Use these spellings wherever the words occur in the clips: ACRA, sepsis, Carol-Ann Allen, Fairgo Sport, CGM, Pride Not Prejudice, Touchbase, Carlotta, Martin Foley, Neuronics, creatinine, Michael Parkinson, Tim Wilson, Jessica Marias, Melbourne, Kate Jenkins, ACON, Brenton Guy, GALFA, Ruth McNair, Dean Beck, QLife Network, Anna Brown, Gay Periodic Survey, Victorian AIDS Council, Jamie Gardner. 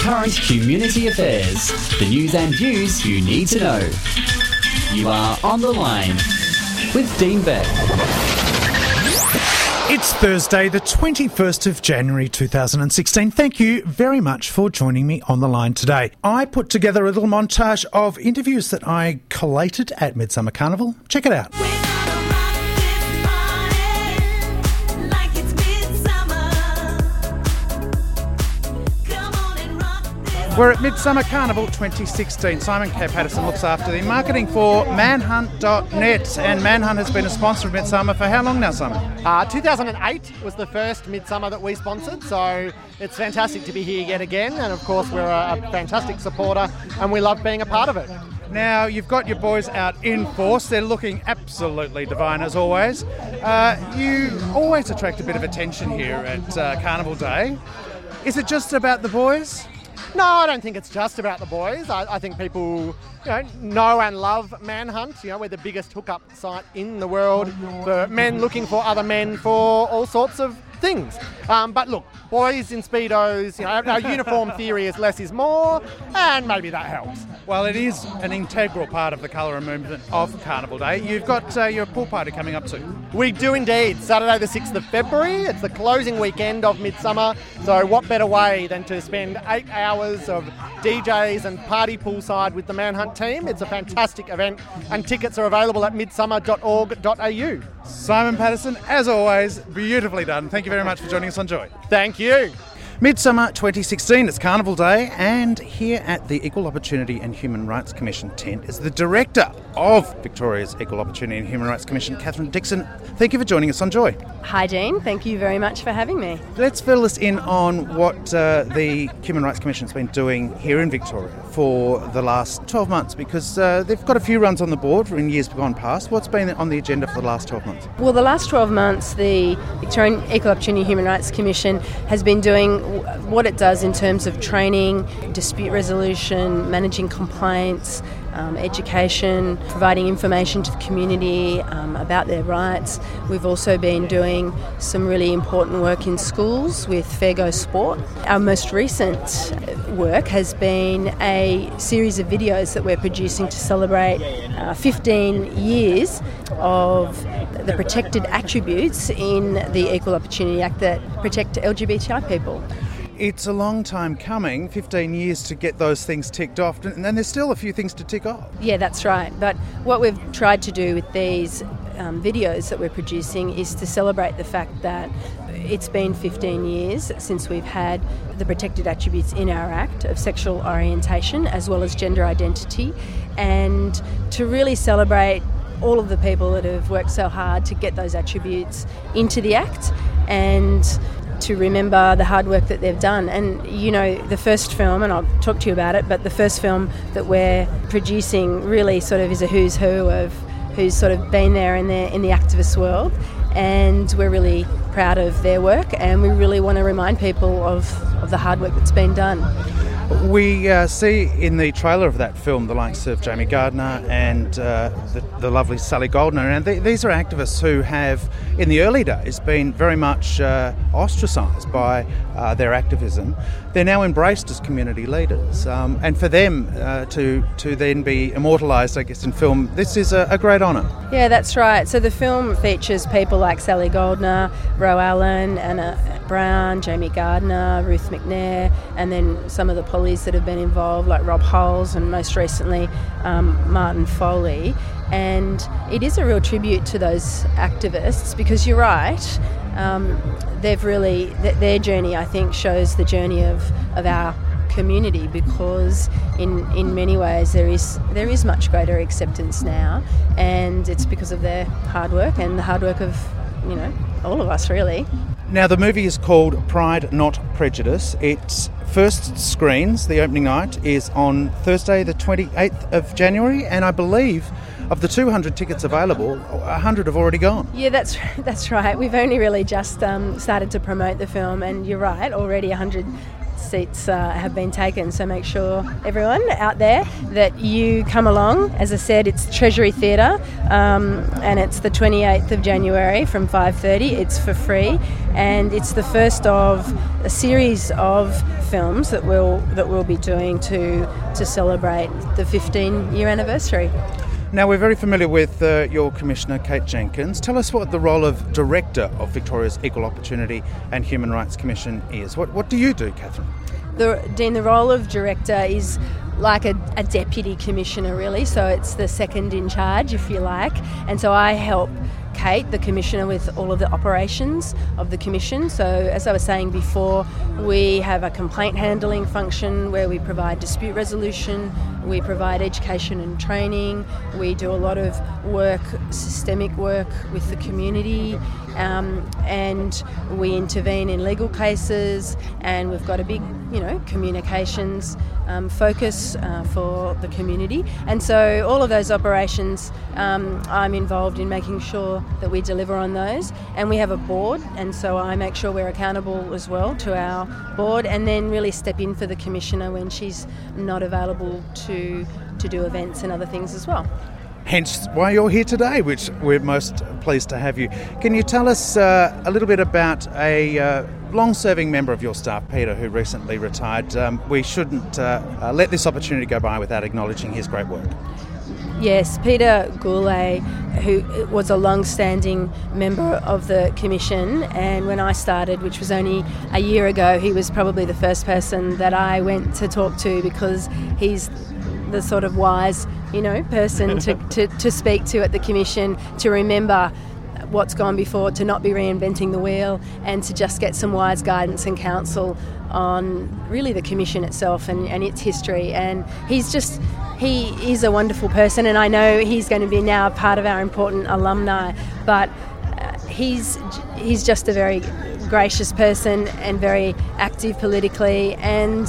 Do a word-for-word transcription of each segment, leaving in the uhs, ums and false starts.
Current community affairs, the news and views you need to know. You are on the line with Dean Beck. It's Thursday, the twenty-first of January two thousand sixteen. Thank you very much for joining me on the line today. I put together a little montage of interviews that I collated at Midsummer Carnival. Check it out. We're at Midsummer Carnival twenty sixteen. Simon K Patterson looks after the marketing for Manhunt dot net, and Manhunt has been a sponsor of Midsummer for how long now, Simon? Uh, two thousand eight was the first Midsummer that we sponsored, so it's fantastic to be here yet again, and of course we're a, a fantastic supporter and we love being a part of it. Now, you've got your boys out in force. They're looking absolutely divine, as always. Uh, you always attract a bit of attention here at uh, Carnival Day. Is it just about the boys? No, I don't think it's just about the boys. I, I think people you know, know and love Manhunt. You know, we're the biggest hookup site in the world for men looking for other men for all sorts of things. Um, but look, boys in Speedos, you know, our uniform theory is less is more, and maybe that helps. Well, it is an integral part of the colour and movement of Carnival Day. You've got uh, your pool party coming up too. We do indeed. Saturday the sixth of February. It's the closing weekend of Midsummer. So what better way than to spend eight hours of D Js and party poolside with the Manhunt team. It's a fantastic event, and tickets are available at midsummer dot org dot a u. Simon Patterson, as always, beautifully done. Thank you very much for joining us on Joy. Thank you. Midsummer twenty sixteen, it's Carnival Day, and here at the Equal Opportunity and Human Rights Commission tent is the Director of Victoria's Equal Opportunity and Human Rights Commission, Catherine Dixon. Thank you for joining us on Joy. Hi, Dean. Thank you very much for having me. Let's fill us in on what uh, the Human Rights Commission has been doing here in Victoria for the last twelve months, because uh, they've got a few runs on the board in years gone past. What's been on the agenda for the last twelve months? Well, the last twelve months, the Victorian Equal Opportunity and Human Rights Commission has been doing what it does in terms of training, dispute resolution, managing complaints, um, education, providing information to the community um, about their rights. We've also been doing some really important work in schools with Fairgo Sport. Our most recent work has been a series of videos that we're producing to celebrate uh, fifteen years of the protected attributes in the Equal Opportunity Act that protect L G B T I people. It's a long time coming, fifteen years to get those things ticked off, and then there's still a few things to tick off. Yeah, that's right. But what we've tried to do with these um, videos that we're producing is to celebrate the fact that it's been fifteen years since we've had the protected attributes in our Act of sexual orientation as well as gender identity, and to really celebrate all of the people that have worked so hard to get those attributes into the Act and to remember the hard work that they've done. And, you know, the first film, and I'll talk to you about it, but the first film that we're producing really sort of is a who's who of who's sort of been there in the, in the activist world, and we're really proud of their work, and we really want to remind people of, of the hard work that's been done. We uh, see in the trailer of that film the likes of Jamie Gardner and uh, the, the lovely Sally Goldner, and th- these are activists who have, in the early days, been very much uh, ostracised by uh, their activism. They're now embraced as community leaders, um, and for them uh, to to then be immortalised, I guess, in film, this is a, a great honour. Yeah, that's right. So the film features people like Sally Goldner, Roe Allen, Anna Brown, Jamie Gardner, Ruth McNair, and then some of the police that have been involved, like Rob Holes and most recently um, Martin Foley. And it is a real tribute to those activists, because you're right, um, they've really, th- their journey, I think, shows the journey of, of our community, because in in many ways there is there is much greater acceptance now, and it's because of their hard work and the hard work of, you know, all of us really. Now, the movie is called Pride Not Prejudice. Its first screens, the opening night, is on Thursday the twenty-eighth of January, and I believe of the two hundred tickets available, one hundred have already gone. Yeah, that's that's right. We've only really just um, started to promote the film, and you're right, already one hundred seats uh, have been taken, so make sure everyone out there that you come along. As I said, it's Treasury Theatre, um, and it's the twenty-eighth of January from five thirty. It's for free, and it's the first of a series of films that we'll that we'll be doing to to celebrate the fifteen year anniversary. Now, we're very familiar with uh, your Commissioner, Kate Jenkins. Tell us what the role of Director of Victoria's Equal Opportunity and Human Rights Commission is. What what do you do, Catherine? The, Dean, the role of Director is like a, a Deputy Commissioner, really, so it's the second in charge, if you like, and so I help Kate, the Commissioner, with all of the operations of the Commission. So as I was saying before, we have a complaint handling function where we provide dispute resolution, we provide education and training, we do a lot of work, systemic work with the community, um, and we intervene in legal cases, and we've got a big, you know, communications um, focus uh, for the community. And so all of those operations, um, I'm involved in making sure that we deliver on those, and we have a board, and so I make sure we're accountable as well to our board, and then really step in for the Commissioner when she's not available to to do events and other things as well. Hence why you're here today, which we're most pleased to have you. Can you tell us uh, a little bit about a uh, long-serving member of your staff, Peter, who recently retired? Um, we shouldn't uh, uh, let this opportunity go by without acknowledging his great work. Yes, Peter Goulet, who was a long-standing member of the Commission, and when I started, which was only a year ago, he was probably the first person that I went to talk to, because he's the sort of wise, you know, person to, to, to speak to at the Commission, to remember what's gone before, to not be reinventing the wheel, and to just get some wise guidance and counsel on really the Commission itself and, and its history. And he's just, he is a wonderful person, and I know he's going to be now part of our important alumni, but uh, he's he's just a very gracious person and very active politically, and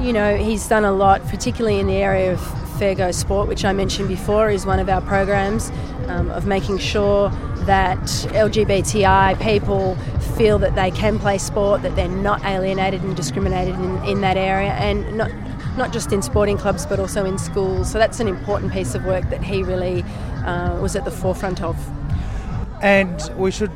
you know, he's done a lot, particularly in the area of Fairgo Sport, which I mentioned before is one of our programs, um, of making sure that L G B T I people feel that they can play sport, that they're not alienated and discriminated in, in that area, and not not just in sporting clubs but also in schools. So that's an important piece of work that he really uh, was at the forefront of. And we should,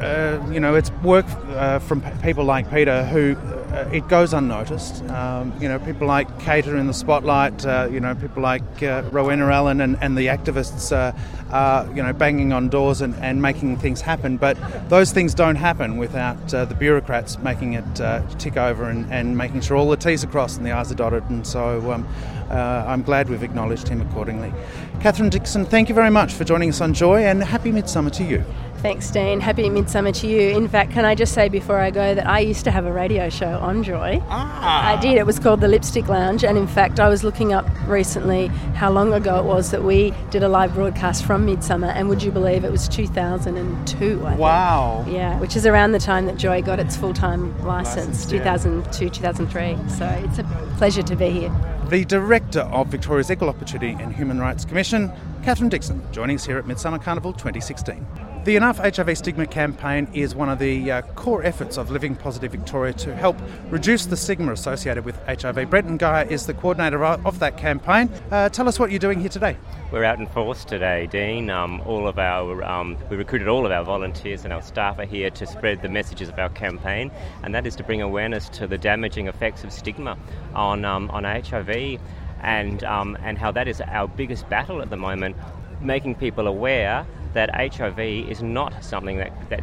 uh, you know, it's work uh, from people like Peter who uh, it goes unnoticed. Um, you know, people like Kate are in the spotlight. Uh, you know, people like uh, Roe Allen and, and the activists uh, are, you know, banging on doors and, and making things happen. But those things don't happen without uh, the bureaucrats making it uh, tick over and, and making sure all the T's are crossed and the I's are dotted. And so um, uh, I'm glad we've acknowledged him accordingly. Catherine Dixon, thank you very much for joining us on Joy, and happy Midsummer to you. Thanks, Dean. Happy Midsummer to you. In fact, can I just say before I go that I used to have a radio show on Joy. Ah. I did. It was called The Lipstick Lounge. And in fact, I was looking up recently how long ago it was that we did a live broadcast from Midsummer. And would you believe it was two thousand two, I Wow. think. Yeah, which is around the time that Joy got its full-time licence, two thousand two, yeah. two thousand three. So it's a pleasure to be here. The Director of Victoria's Equal Opportunity and Human Rights Commission, Catherine Dixon, joining us here at Midsummer Carnival twenty sixteen. The Enough H I V Stigma campaign is one of the uh, core efforts of Living Positive Victoria to help reduce the stigma associated with H I V. Brenton Guy is the coordinator of that campaign. Uh, tell us what you're doing here today. We're out in force today, Dean. Um, all of our um, we recruited all of our volunteers and our staff are here to spread the messages of our campaign, and that is to bring awareness to the damaging effects of stigma on um, on H I V, and um, and how that is our biggest battle at the moment, making people aware that H I V is not something that, that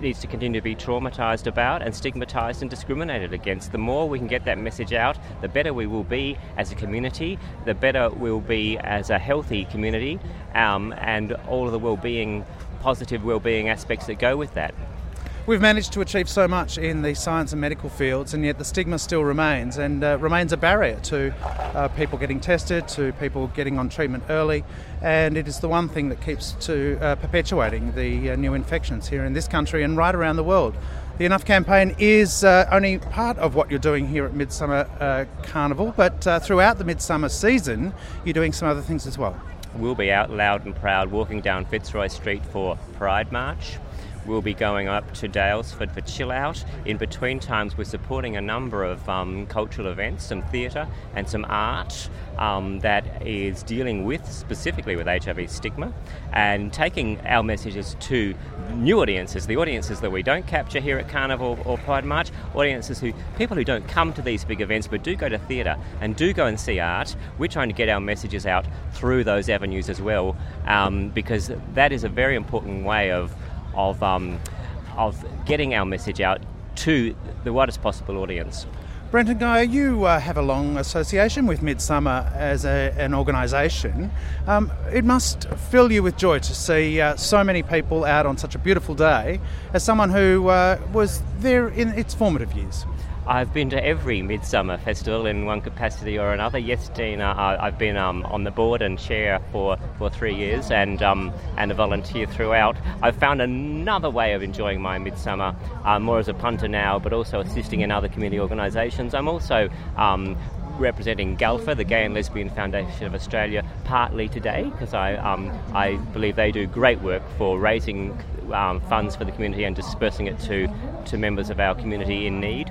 needs to continue to be traumatised about and stigmatised and discriminated against. The more we can get that message out, the better we will be as a community, the better we'll be as a healthy community, um, and all of the well-being, positive well-being aspects that go with that. We've managed to achieve so much in the science and medical fields, and yet the stigma still remains, and uh, remains a barrier to uh, people getting tested, to people getting on treatment early, and it is the one thing that keeps to uh, perpetuating the uh, new infections here in this country and right around the world. The Enough campaign is uh, only part of what you're doing here at Midsumma uh, Carnival, but uh, throughout the Midsumma season, you're doing some other things as well. We'll be out loud and proud walking down Fitzroy Street for Pride March. We'll be going up to Daylesford for Chill Out. In between times, we're supporting a number of um, cultural events, some theatre and some art um, that is dealing with, specifically with H I V stigma, and taking our messages to new audiences, the audiences that we don't capture here at Carnival or Pride March, audiences who, people who don't come to these big events but do go to theatre and do go and see art. We're trying to get our messages out through those avenues as well, um, because that is a very important way of Of, um, of getting our message out to the widest possible audience. Brent and Guy, you uh, have a long association with Midsumma as a, an organisation. Um, it must fill you with joy to see uh, so many people out on such a beautiful day, as someone who uh, was there in its formative years. I've been to every Midsumma Festival in one capacity or another. Yes, Dean, uh, I've been um, on the board and chair for, for three years and um, and a volunteer throughout. I've found another way of enjoying my Midsumma, uh, more as a punter now, but also assisting in other community organisations. I'm also um, representing GALFA, the Gay and Lesbian Foundation of Australia, partly today, because I um, I believe they do great work for raising um, funds for the community and dispersing it to, to members of our community in need.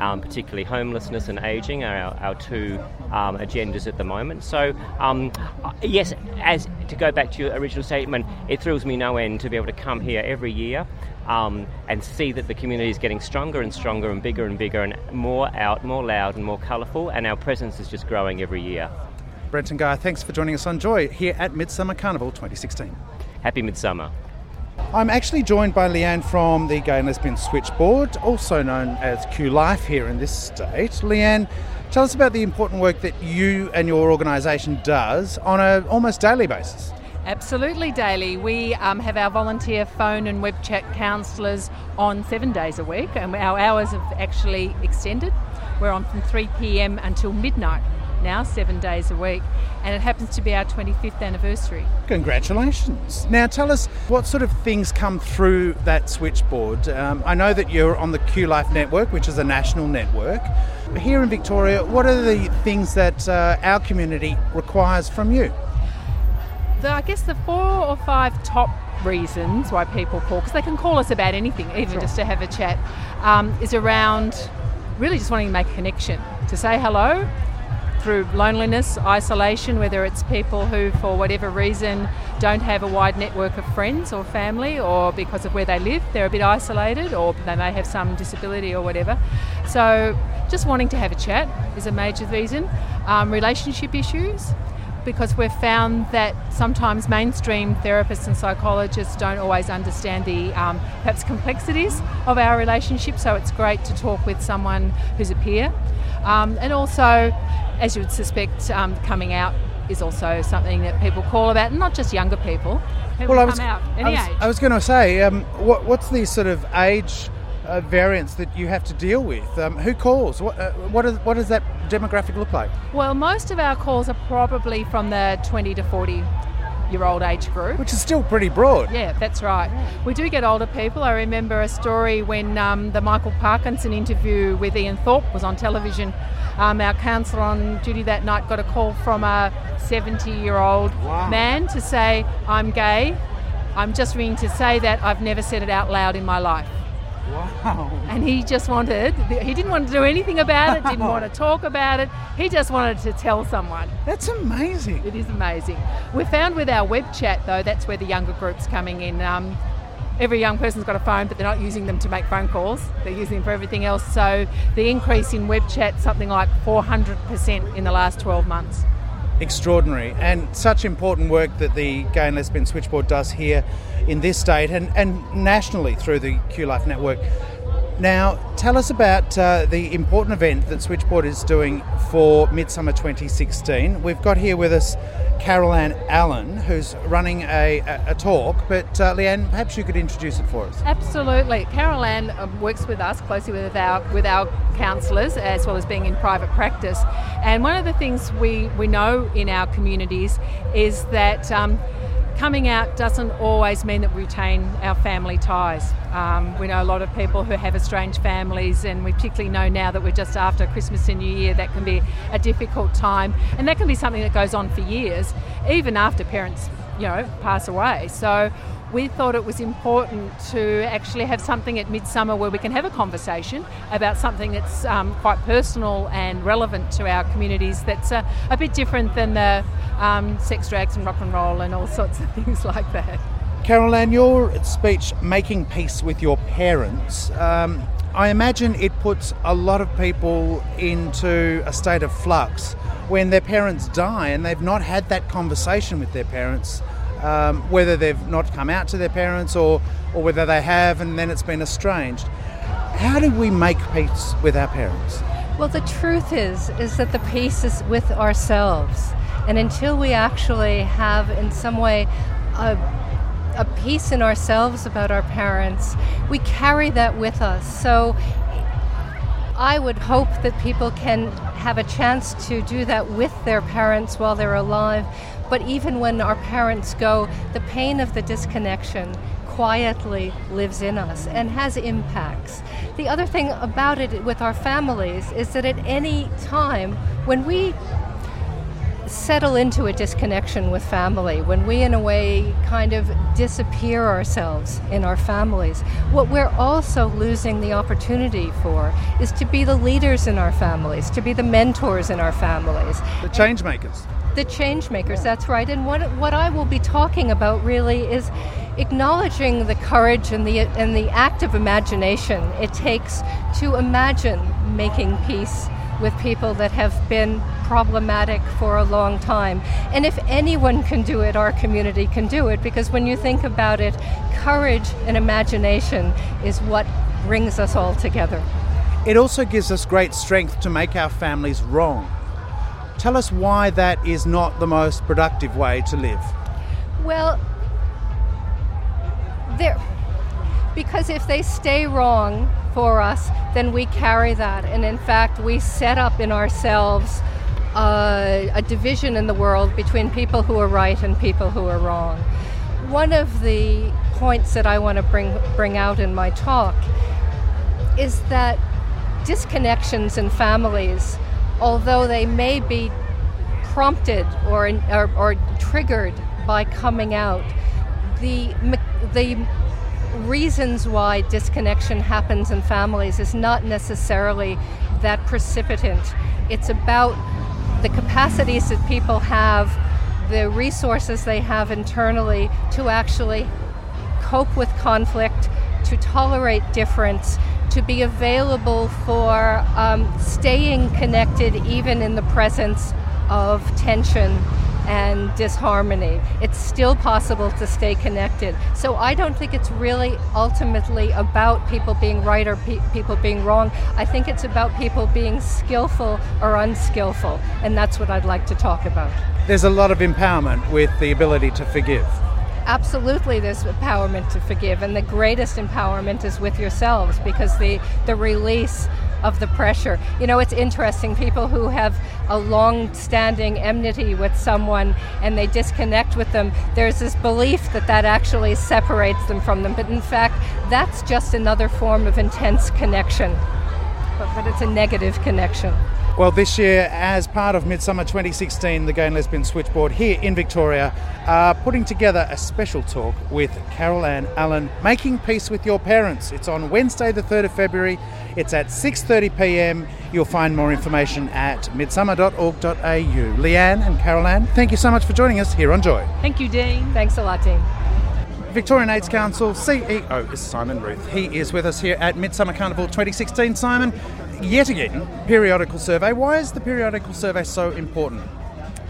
Um, particularly homelessness and ageing are our, our two um, agendas at the moment. So, um, yes, as to go back to your original statement, it thrills me no end to be able to come here every year um, and see that the community is getting stronger and stronger and bigger and bigger and more out, more loud and more colourful, and our presence is just growing every year. Brent and Guy, thanks for joining us on Joy here at Midsumma Carnival twenty sixteen. Happy Midsumma. I'm actually joined by Leanne from the Gay and Lesbian Switchboard, also known as QLife here in this state. Leanne, tell us about the important work that you and your organisation does on an almost daily basis. Absolutely daily. We um, have our volunteer phone and web chat counsellors on seven days a week, and our hours have actually extended. We're on from three p.m. until midnight now, seven days a week, and it happens to be our twenty-fifth anniversary. Congratulations. Now tell us, what sort of things come through that switchboard? Um, I know that you're on the QLife Network, which is a national network. Here in Victoria, what are the things that uh, our community requires from you? The, I guess the four or five top reasons why people call, because they can call us about anything, even sure. just to have a chat, um, is around really just wanting to make a connection, to say hello, through loneliness, isolation, whether it's people who for whatever reason don't have a wide network of friends or family, or because of where they live they're a bit isolated, or they may have some disability or whatever. So just wanting to have a chat is a major reason. Um, relationship issues, because we've found that sometimes mainstream therapists and psychologists don't always understand the um, perhaps complexities of our relationship, so it's great to talk with someone who's a peer. Um, and also, as you would suspect, um, coming out is also something that people call about, and not just younger people. People well, I was, come out any I was, age. I was going to say, um, what, what's the sort of age uh, variance that you have to deal with? Um, who calls? What, uh, what, is, what does that demographic look like? Well, most of our calls are probably from the twenty to forty year old age group, which is still pretty broad. Yeah, that's right. We do get older people. I remember a story when um, the Michael Parkinson interview with Ian Thorpe was on television. Um, our counsellor on duty that night got a call from a seventy year old wow. man to say, "I'm gay. I'm just ringing to say that I've never said it out loud in my life." Wow. And he just wanted, he didn't want to do anything about it, didn't want to talk about it. He just wanted to tell someone. That's amazing. It is amazing. We found with our web chat, though, that's where the younger group's coming in. Um, every young person's got a phone, but they're not using them to make phone calls. They're using them for everything else. So the increase in web chat, something like four hundred percent in the last twelve months. Extraordinary, and such important work that the Gay and Lesbian Switchboard does here in this state and, and nationally through the QLife Network. Now, tell us about uh, the important event that Switchboard is doing for Midsumma twenty sixteen. We've got here with us Carol-Ann Allen, who's running a, a, a talk, but uh, Leanne, perhaps you could introduce it for us. Absolutely. Carol-Ann works with us closely with our with our counsellors, as well as being in private practice. And one of the things we, we know in our communities is that um, coming out doesn't always mean that we retain our family ties. Um, we know a lot of people who have estranged families, and we particularly know now that we're just after Christmas and New Year, that can be a difficult time, and that can be something that goes on for years, even after parents, you know, pass away. So we thought it was important to actually have something at Midsumma where we can have a conversation about something that's um, quite personal and relevant to our communities, that's uh, a bit different than the um, sex, drugs and rock and roll and all sorts of things like that. Carol-Ann, your speech, Making Peace with Your Parents, um, I imagine it puts a lot of people into a state of flux when their parents die and they've not had that conversation with their parents. Um, whether they've not come out to their parents or, or whether they have and then it's been estranged. How do we make peace with our parents? Well, the truth is, is that the peace is with ourselves. And until we actually have in some way a, a peace in ourselves about our parents, we carry that with us. So I would hope that people can have a chance to do that with their parents while they're alive. But even when our parents go, the pain of the disconnection quietly lives in us and has impacts. The other thing about it with our families is that at any time when we settle into a disconnection with family, when we in a way kind of disappear ourselves in our families, what we're also losing the opportunity for is to be the leaders in our families, to be the mentors in our families. The change makers. The change makers, that's right. And what what I will be talking about really is acknowledging the courage and the and the act of imagination it takes to imagine making peace with people that have been problematic for a long time. And if anyone can do it, our community can do it, because when you think about it, courage and imagination is what brings us all together. It also gives us great strength to make our families wrong. Tell us why that is not the most productive way to live. Well, there, because if they stay wrong for us, then we carry that, and in fact we set up in ourselves uh, a division in the world between people who are right and people who are wrong. One of the points that I want to bring bring out in my talk is that disconnections in families, although they may be prompted or, or, or triggered by coming out, the the reasons why disconnection happens in families is not necessarily that precipitant. It's about the capacities that people have, the resources they have internally to actually cope with conflict, to tolerate difference, to be available for um, staying connected even in the presence of tension and disharmony. It's still possible to stay connected. So I don't think it's really ultimately about people being right or pe- people being wrong. I think it's about people being skillful or unskillful, and that's what I'd like to talk about. There's a lot of empowerment with the ability to forgive. Absolutely, there's empowerment to forgive, and the greatest empowerment is with yourselves, because the, the release of the pressure. You know, it's interesting, people who have a long-standing enmity with someone and they disconnect with them, there's this belief that that actually separates them from them, but in fact, that's just another form of intense connection, but, but it's a negative connection. Well, this year, as part of Midsumma twenty sixteen, the Gay and Lesbian Switchboard here in Victoria are putting together a special talk with Carol-Ann Allen, Making Peace with Your Parents. It's on Wednesday, the third of February. It's at six thirty p.m. You'll find more information at midsumma dot org dot a u. Leanne and Carol-Ann, thank you so much for joining us here on Joy. Thank you, Dean. Thanks a lot, Dean. Victorian AIDS Council C E O is Simon Ruth. He is with us here at Midsumma Carnival twenty sixteen. Simon, yet again, periodical survey. Why is the periodical survey so important?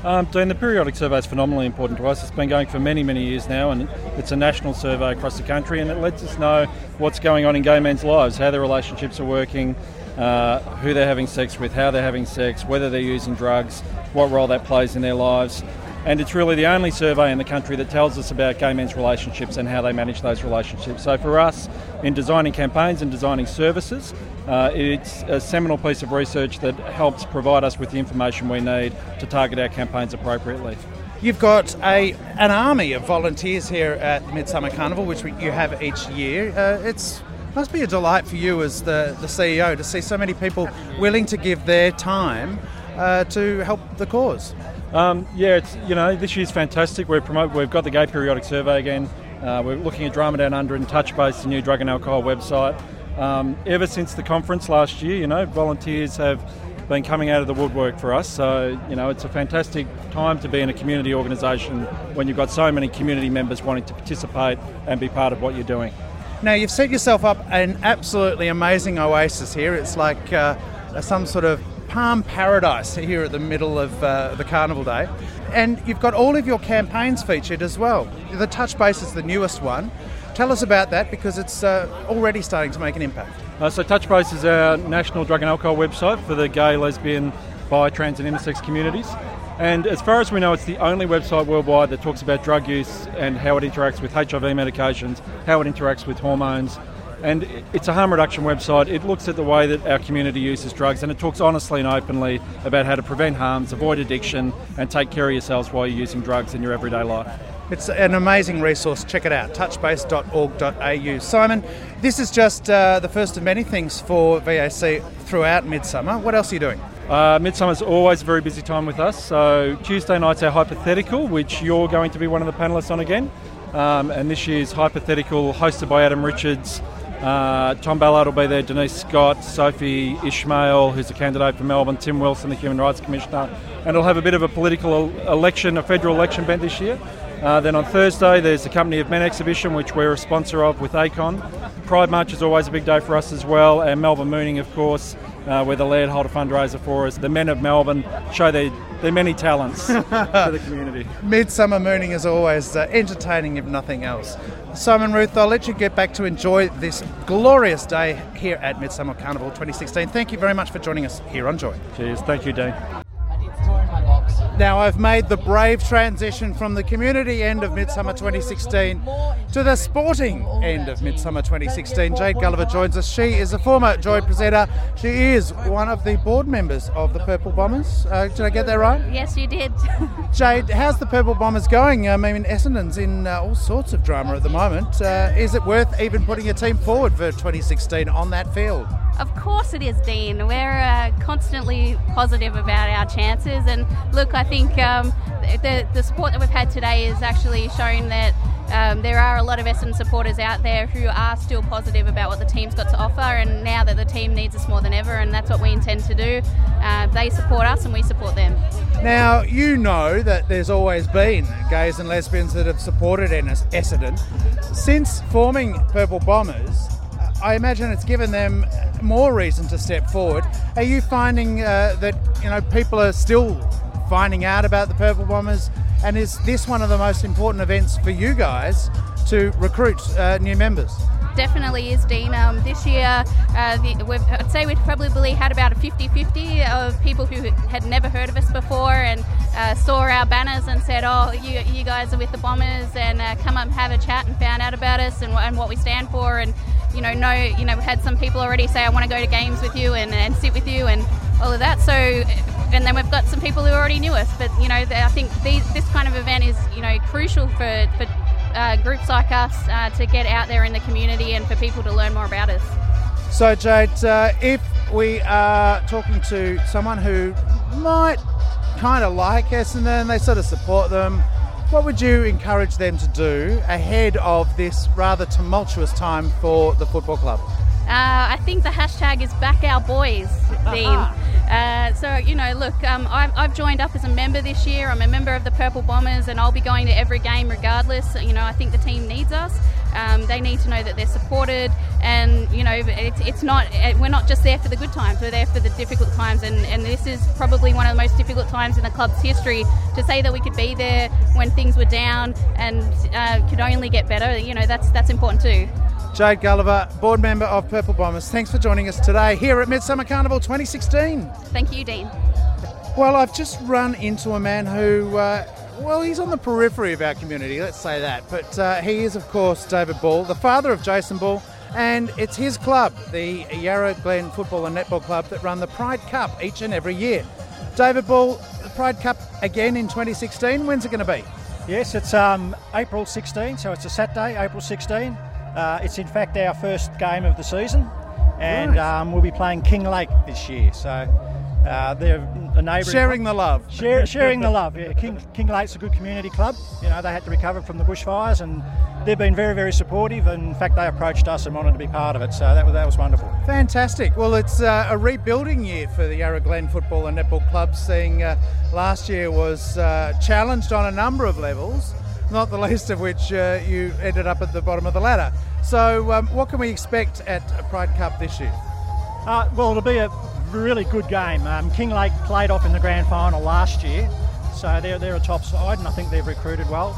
Um, Dean, the periodic survey is phenomenally important to us. It's been going for many, many years now, and it's a national survey across the country, and it lets us know what's going on in gay men's lives, how their relationships are working, uh, who they're having sex with, how they're having sex, whether they're using drugs, what role that plays in their lives. And it's really the only survey in the country that tells us about gay men's relationships and how they manage those relationships. So for us, in designing campaigns and designing services, uh, it's a seminal piece of research that helps provide us with the information we need to target our campaigns appropriately. You've got a an army of volunteers here at the Midsumma Carnival, which we, you have each year. Uh, it's must be a delight for you as the, the C E O to see so many people willing to give their time uh, to help the cause. Um, yeah, it's you know this year's fantastic. We're promote, We've got the Gay Periodic Survey again. Uh, we're looking at Drama Down Under and Touchbase, the new drug and alcohol website. Um, ever since the conference last year, you know, volunteers have been coming out of the woodwork for us, so you know it's a fantastic time to be in a community organisation when you've got so many community members wanting to participate and be part of what you're doing. Now you've set yourself up an absolutely amazing oasis here. It's like uh, some sort of palm paradise here at the middle of uh, the carnival day, and you've got all of your campaigns featured as well. The Touchbase is the newest one. Tell us about that, because it's uh, already starting to make an impact. Uh, so Touchbase is our national drug and alcohol website for the gay, lesbian, bi, trans and intersex communities. And as far as we know, it's the only website worldwide that talks about drug use and how it interacts with H I V medications, how it interacts with hormones. And it's a harm reduction website. It looks at the way that our community uses drugs, and it talks honestly and openly about how to prevent harms, avoid addiction and take care of yourselves while you're using drugs in your everyday life. It's an amazing resource. Check it out, touchbase dot org dot a u. Simon, this is just uh, the first of many things for V A C throughout Midsumma. What else are you doing? Uh, Midsumma's always a very busy time with us. So Tuesday night's our Hypothetical, which you're going to be one of the panellists on again. Um, and this year's Hypothetical, hosted by Adam Richards. Uh, Tom Ballard will be there, Denise Scott, Sophie Ishmael, who's a candidate for Melbourne, Tim Wilson, the Human Rights Commissioner, and it'll have a bit of a political election, a federal election bent this year. Uh, then on Thursday, there's the Company of Men exhibition, which we're a sponsor of with Acon. Pride March is always a big day for us as well, and Melbourne Mooning, of course, uh, where the Laird hold a fundraiser for us. The men of Melbourne show their, their many talents to the community. Midsummer Mooning is always uh, entertaining, if nothing else. Simon Ruth, I'll let you get back to enjoy this glorious day here at Midsumma Carnival twenty sixteen. Thank you very much for joining us here on Joy. Cheers. Thank you, Dean. Now I've made the brave transition from the community end of Midsumma twenty sixteen to the sporting end of Midsumma twenty sixteen. Jade Gulliver joins us. She is a former Joy presenter. She is one of the board members of the Purple Bombers. Uh, did I get that right? Yes, you did. Jade, how's the Purple Bombers going? I mean, Essendon's in uh, all sorts of drama at the moment. Uh, is it worth even putting a team forward for twenty sixteen on that field? Of course it is, Dean. We're uh, constantly positive about our chances, and look, I think um, the, the support that we've had today has actually shown that um, there are a lot of Essendon supporters out there who are still positive about what the team's got to offer, and now that the team needs us more than ever, and that's what we intend to do. Uh, they support us and we support them. Now, you know that there's always been gays and lesbians that have supported Essendon. Since forming Purple Bombers, I imagine it's given them more reason to step forward. Are you finding uh, that you know people are still finding out about the Purple Bombers, and is this one of the most important events for you guys to recruit uh, new members? Definitely is, Dean. Um, this year, uh, the, we've, I'd say we've probably had about a fifty-fifty of people who had never heard of us before and uh, saw our banners and said, oh, you, you guys are with the Bombers, and uh, come up and have a chat, and found out about us and, and what we stand for. And you know, no, you know, we've had some people already say, I want to go to games with you and, and sit with you and all of that. So, and then we've got some people who already knew us. But, you know, I think these, this kind of event is, you know, crucial for, for uh, groups like us uh, to get out there in the community and for people to learn more about us. So, Jade, uh, if we are talking to someone who might kind of like us and then they sort of support them, what would you encourage them to do ahead of this rather tumultuous time for the football club? Uh, I think the hashtag is Back Our Boys, Dean. Uh, so, you know, look, um, I've, I've joined up as a member this year. I'm a member of the Purple Bombers, and I'll be going to every game regardless. You know, I think the team needs us. Um, they need to know that they're supported, and you know it's, it's not we're not just there for the good times, we're there for the difficult times, and, and this is probably one of the most difficult times in the club's history. To say that we could be there when things were down and uh, could only get better, you know that's that's important too. Jade Gulliver, board member of Purple Bombers, thanks for joining us today here at Midsumma Carnival twenty sixteen. Thank you, Dean. Well, I've just run into a man who uh, well, he's on the periphery of our community, let's say that. But uh, he is, of course, David Ball, the father of Jason Ball, and it's his club, the Yarra Glen Football and Netball Club, that run the Pride Cup each and every year. David Ball, Pride Cup again in twenty sixteen. When's it going to be? Yes, it's um, April sixteenth, so it's a Saturday, April sixteenth. Uh, it's in fact our first game of the season, and right. um, we'll be playing Kinglake this year. So uh, they're a neighbouring sharing club. the love, Share, sharing the love. Yeah, King, Kinglake's a good community club. You know, they had to recover from the bushfires, and they've been very, very supportive. And in fact, they approached us and wanted to be part of it. So that was that was wonderful. Fantastic. Well, it's uh, a rebuilding year for the Yarra Glen Football and Netball Club. Seeing uh, last year was uh, challenged on a number of levels, not the least of which uh, you ended up at the bottom of the ladder. So um, what can we expect at Pride Cup this year? Uh, well, it'll be a really good game. Um, Kinglake played off in the grand final last year, so they're, they're a top side, and I think they've recruited well.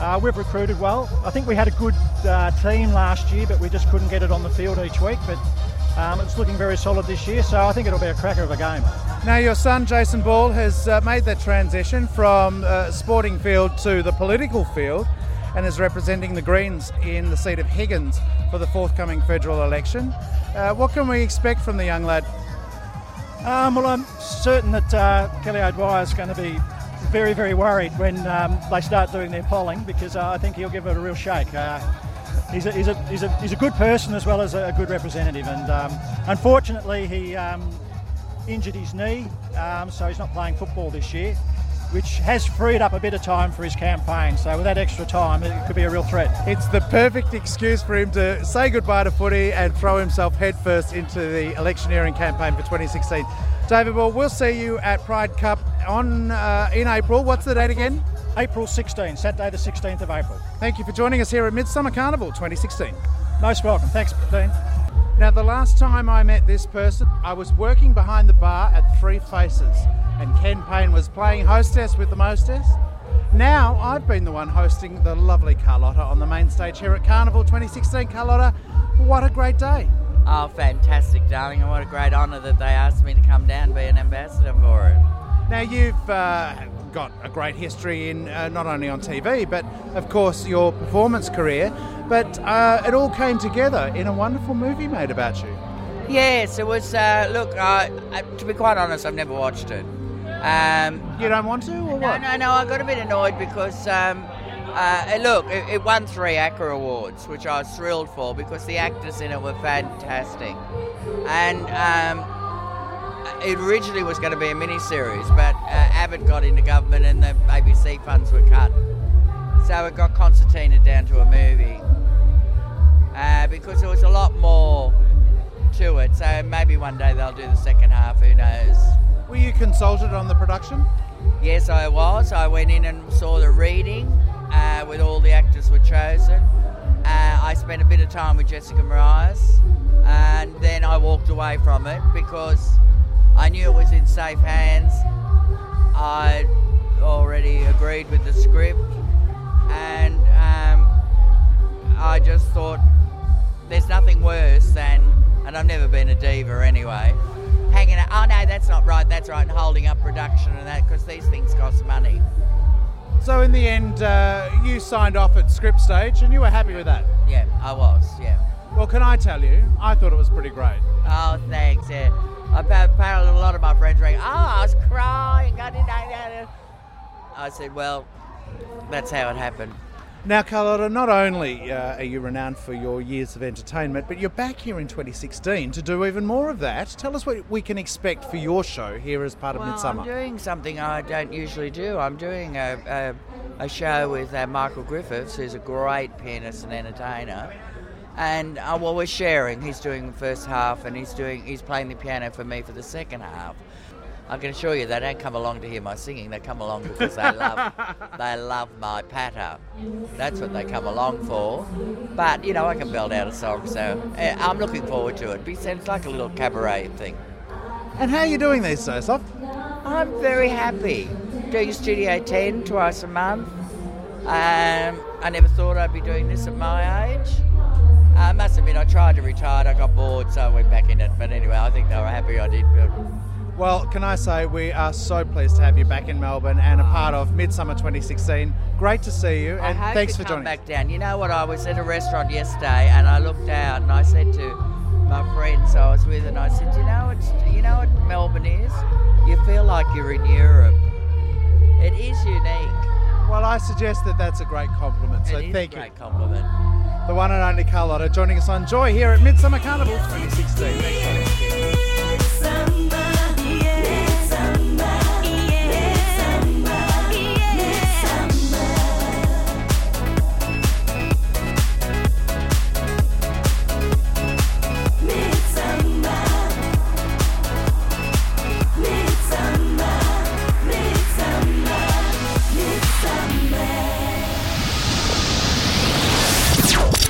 Uh, we've recruited well. I think we had a good uh, team last year, but we just couldn't get it on the field each week. But um, it's looking very solid this year, so I think it'll be a cracker of a game. Now, your son, Jason Ball, has uh, made that transition from uh, sporting field to the political field and is representing the Greens in the seat of Higgins for the forthcoming federal election. Uh, what can we expect from the young lad? Um, well, I'm certain that uh, Kelly O'Dwyer's going to be very, very worried when um, they start doing their polling, because uh, I think he'll give it a real shake. Uh, He's a, he's, a, he's, a, he's a good person as well as a good representative, and um, unfortunately he um, injured his knee, um, so he's not playing football this year, which has freed up a bit of time for his campaign. So with that extra time, it could be a real threat. It's the perfect excuse for him to say goodbye to footy and throw himself headfirst into the electioneering campaign for twenty sixteen. David Ball, we'll see you at Pride Cup on uh, in April. What's the date again? April sixteenth, Saturday the sixteenth of April. Thank you for joining us here at Midsumma Carnival twenty sixteen. Most welcome. Thanks, Dean. Now, the last time I met this person, I was working behind the bar at Three Faces, and Ken Payne was playing hostess with the mostess. Now, I've been the one hosting the lovely Carlotta on the main stage here at Carnival twenty sixteen. Carlotta, what a great day. Oh, fantastic, darling, and what a great honour that they asked me to come down and be an ambassador for it. Now, you've... Uh, got a great history in uh, not only on T V, but of course your performance career, but uh, it all came together in a wonderful movie made about you. Yes, it was, uh, look, uh, to be quite honest, I've never watched it. Um, you don't want to, or what? No, no, no, I got a bit annoyed because, um, uh, look, it, it won three A C R A awards, which I was thrilled for, because the actors in it were fantastic. And um, it originally was going to be a mini-series, but uh, Abbott got into government and the A B C funds were cut. So it got concertinaed down to a movie, uh, because there was a lot more to it. So maybe one day they'll do the second half, who knows. Were you consulted on the production? Yes, I was. I went in and saw the reading uh, where all the actors were chosen. Uh, I spent a bit of time with Jessica Marias, and then I walked away from it because I knew it was in safe hands. I already agreed with the script, and um, I just thought there's nothing worse than, and I've never been a diva anyway, hanging out, oh no, that's not right, that's right, and holding up production and that, because these things cost money. So in the end, uh, you signed off at script stage, and you were happy with that? Yeah, I was, yeah. Well, can I tell you, I thought it was pretty great. Oh, thanks, yeah. Apparently a lot of my friends rang, oh, I was crying, I didn't know. I said, well, that's how it happened. Now, Carlotta, not only uh, are you renowned for your years of entertainment, but you're back here in twenty sixteen to do even more of that. Tell us what we can expect for your show here as part of well, Midsumma. I'm doing something I don't usually do. I'm doing a, a, a show with uh, Michael Griffiths, who's a great pianist and entertainer. And uh, well, we're sharing. He's doing the first half, and he's doing he's playing the piano for me for the second half. I can assure you, they don't come along to hear my singing. They come along because they love they love my patter. That's what they come along for. But you know, I can belt out a song, so I'm looking forward to it. It's like a little cabaret thing. And how are you doing these days, Sof? I'm very happy. Doing Studio ten twice a month. Um, I never thought I'd be doing this at my age. I must admit, I tried to retire, I got bored, so I went back in it. But anyway, I think they were happy I did. Well, can I say we are so pleased to have you back in Melbourne and a part of Midsumma twenty sixteen. Great to see you, and thanks for joining us. I hope you come back down. You know what, I was at a restaurant yesterday, and I looked out, and I said to my friends I was with, and I said, you know, it's, you know what Melbourne is? You feel like you're in Europe. Well, I suggest that that's a great compliment, so thank you. It is a great compliment. The one and only Carlotta joining us on Joy here at Midsummer Carnival twenty sixteen. Thanks,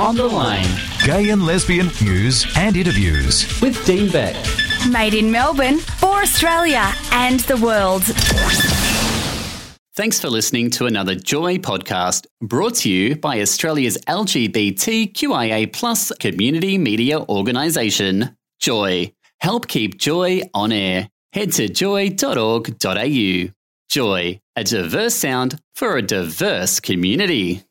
On the Line. Gay and lesbian news and interviews with Dean Beck. Made in Melbourne for Australia and the world. Thanks for listening to another Joy podcast brought to you by Australia's L G B T Q I A plus community media organisation, Joy. Help keep Joy on air. Head to joy dot org dot a u. Joy, a diverse sound for a diverse community.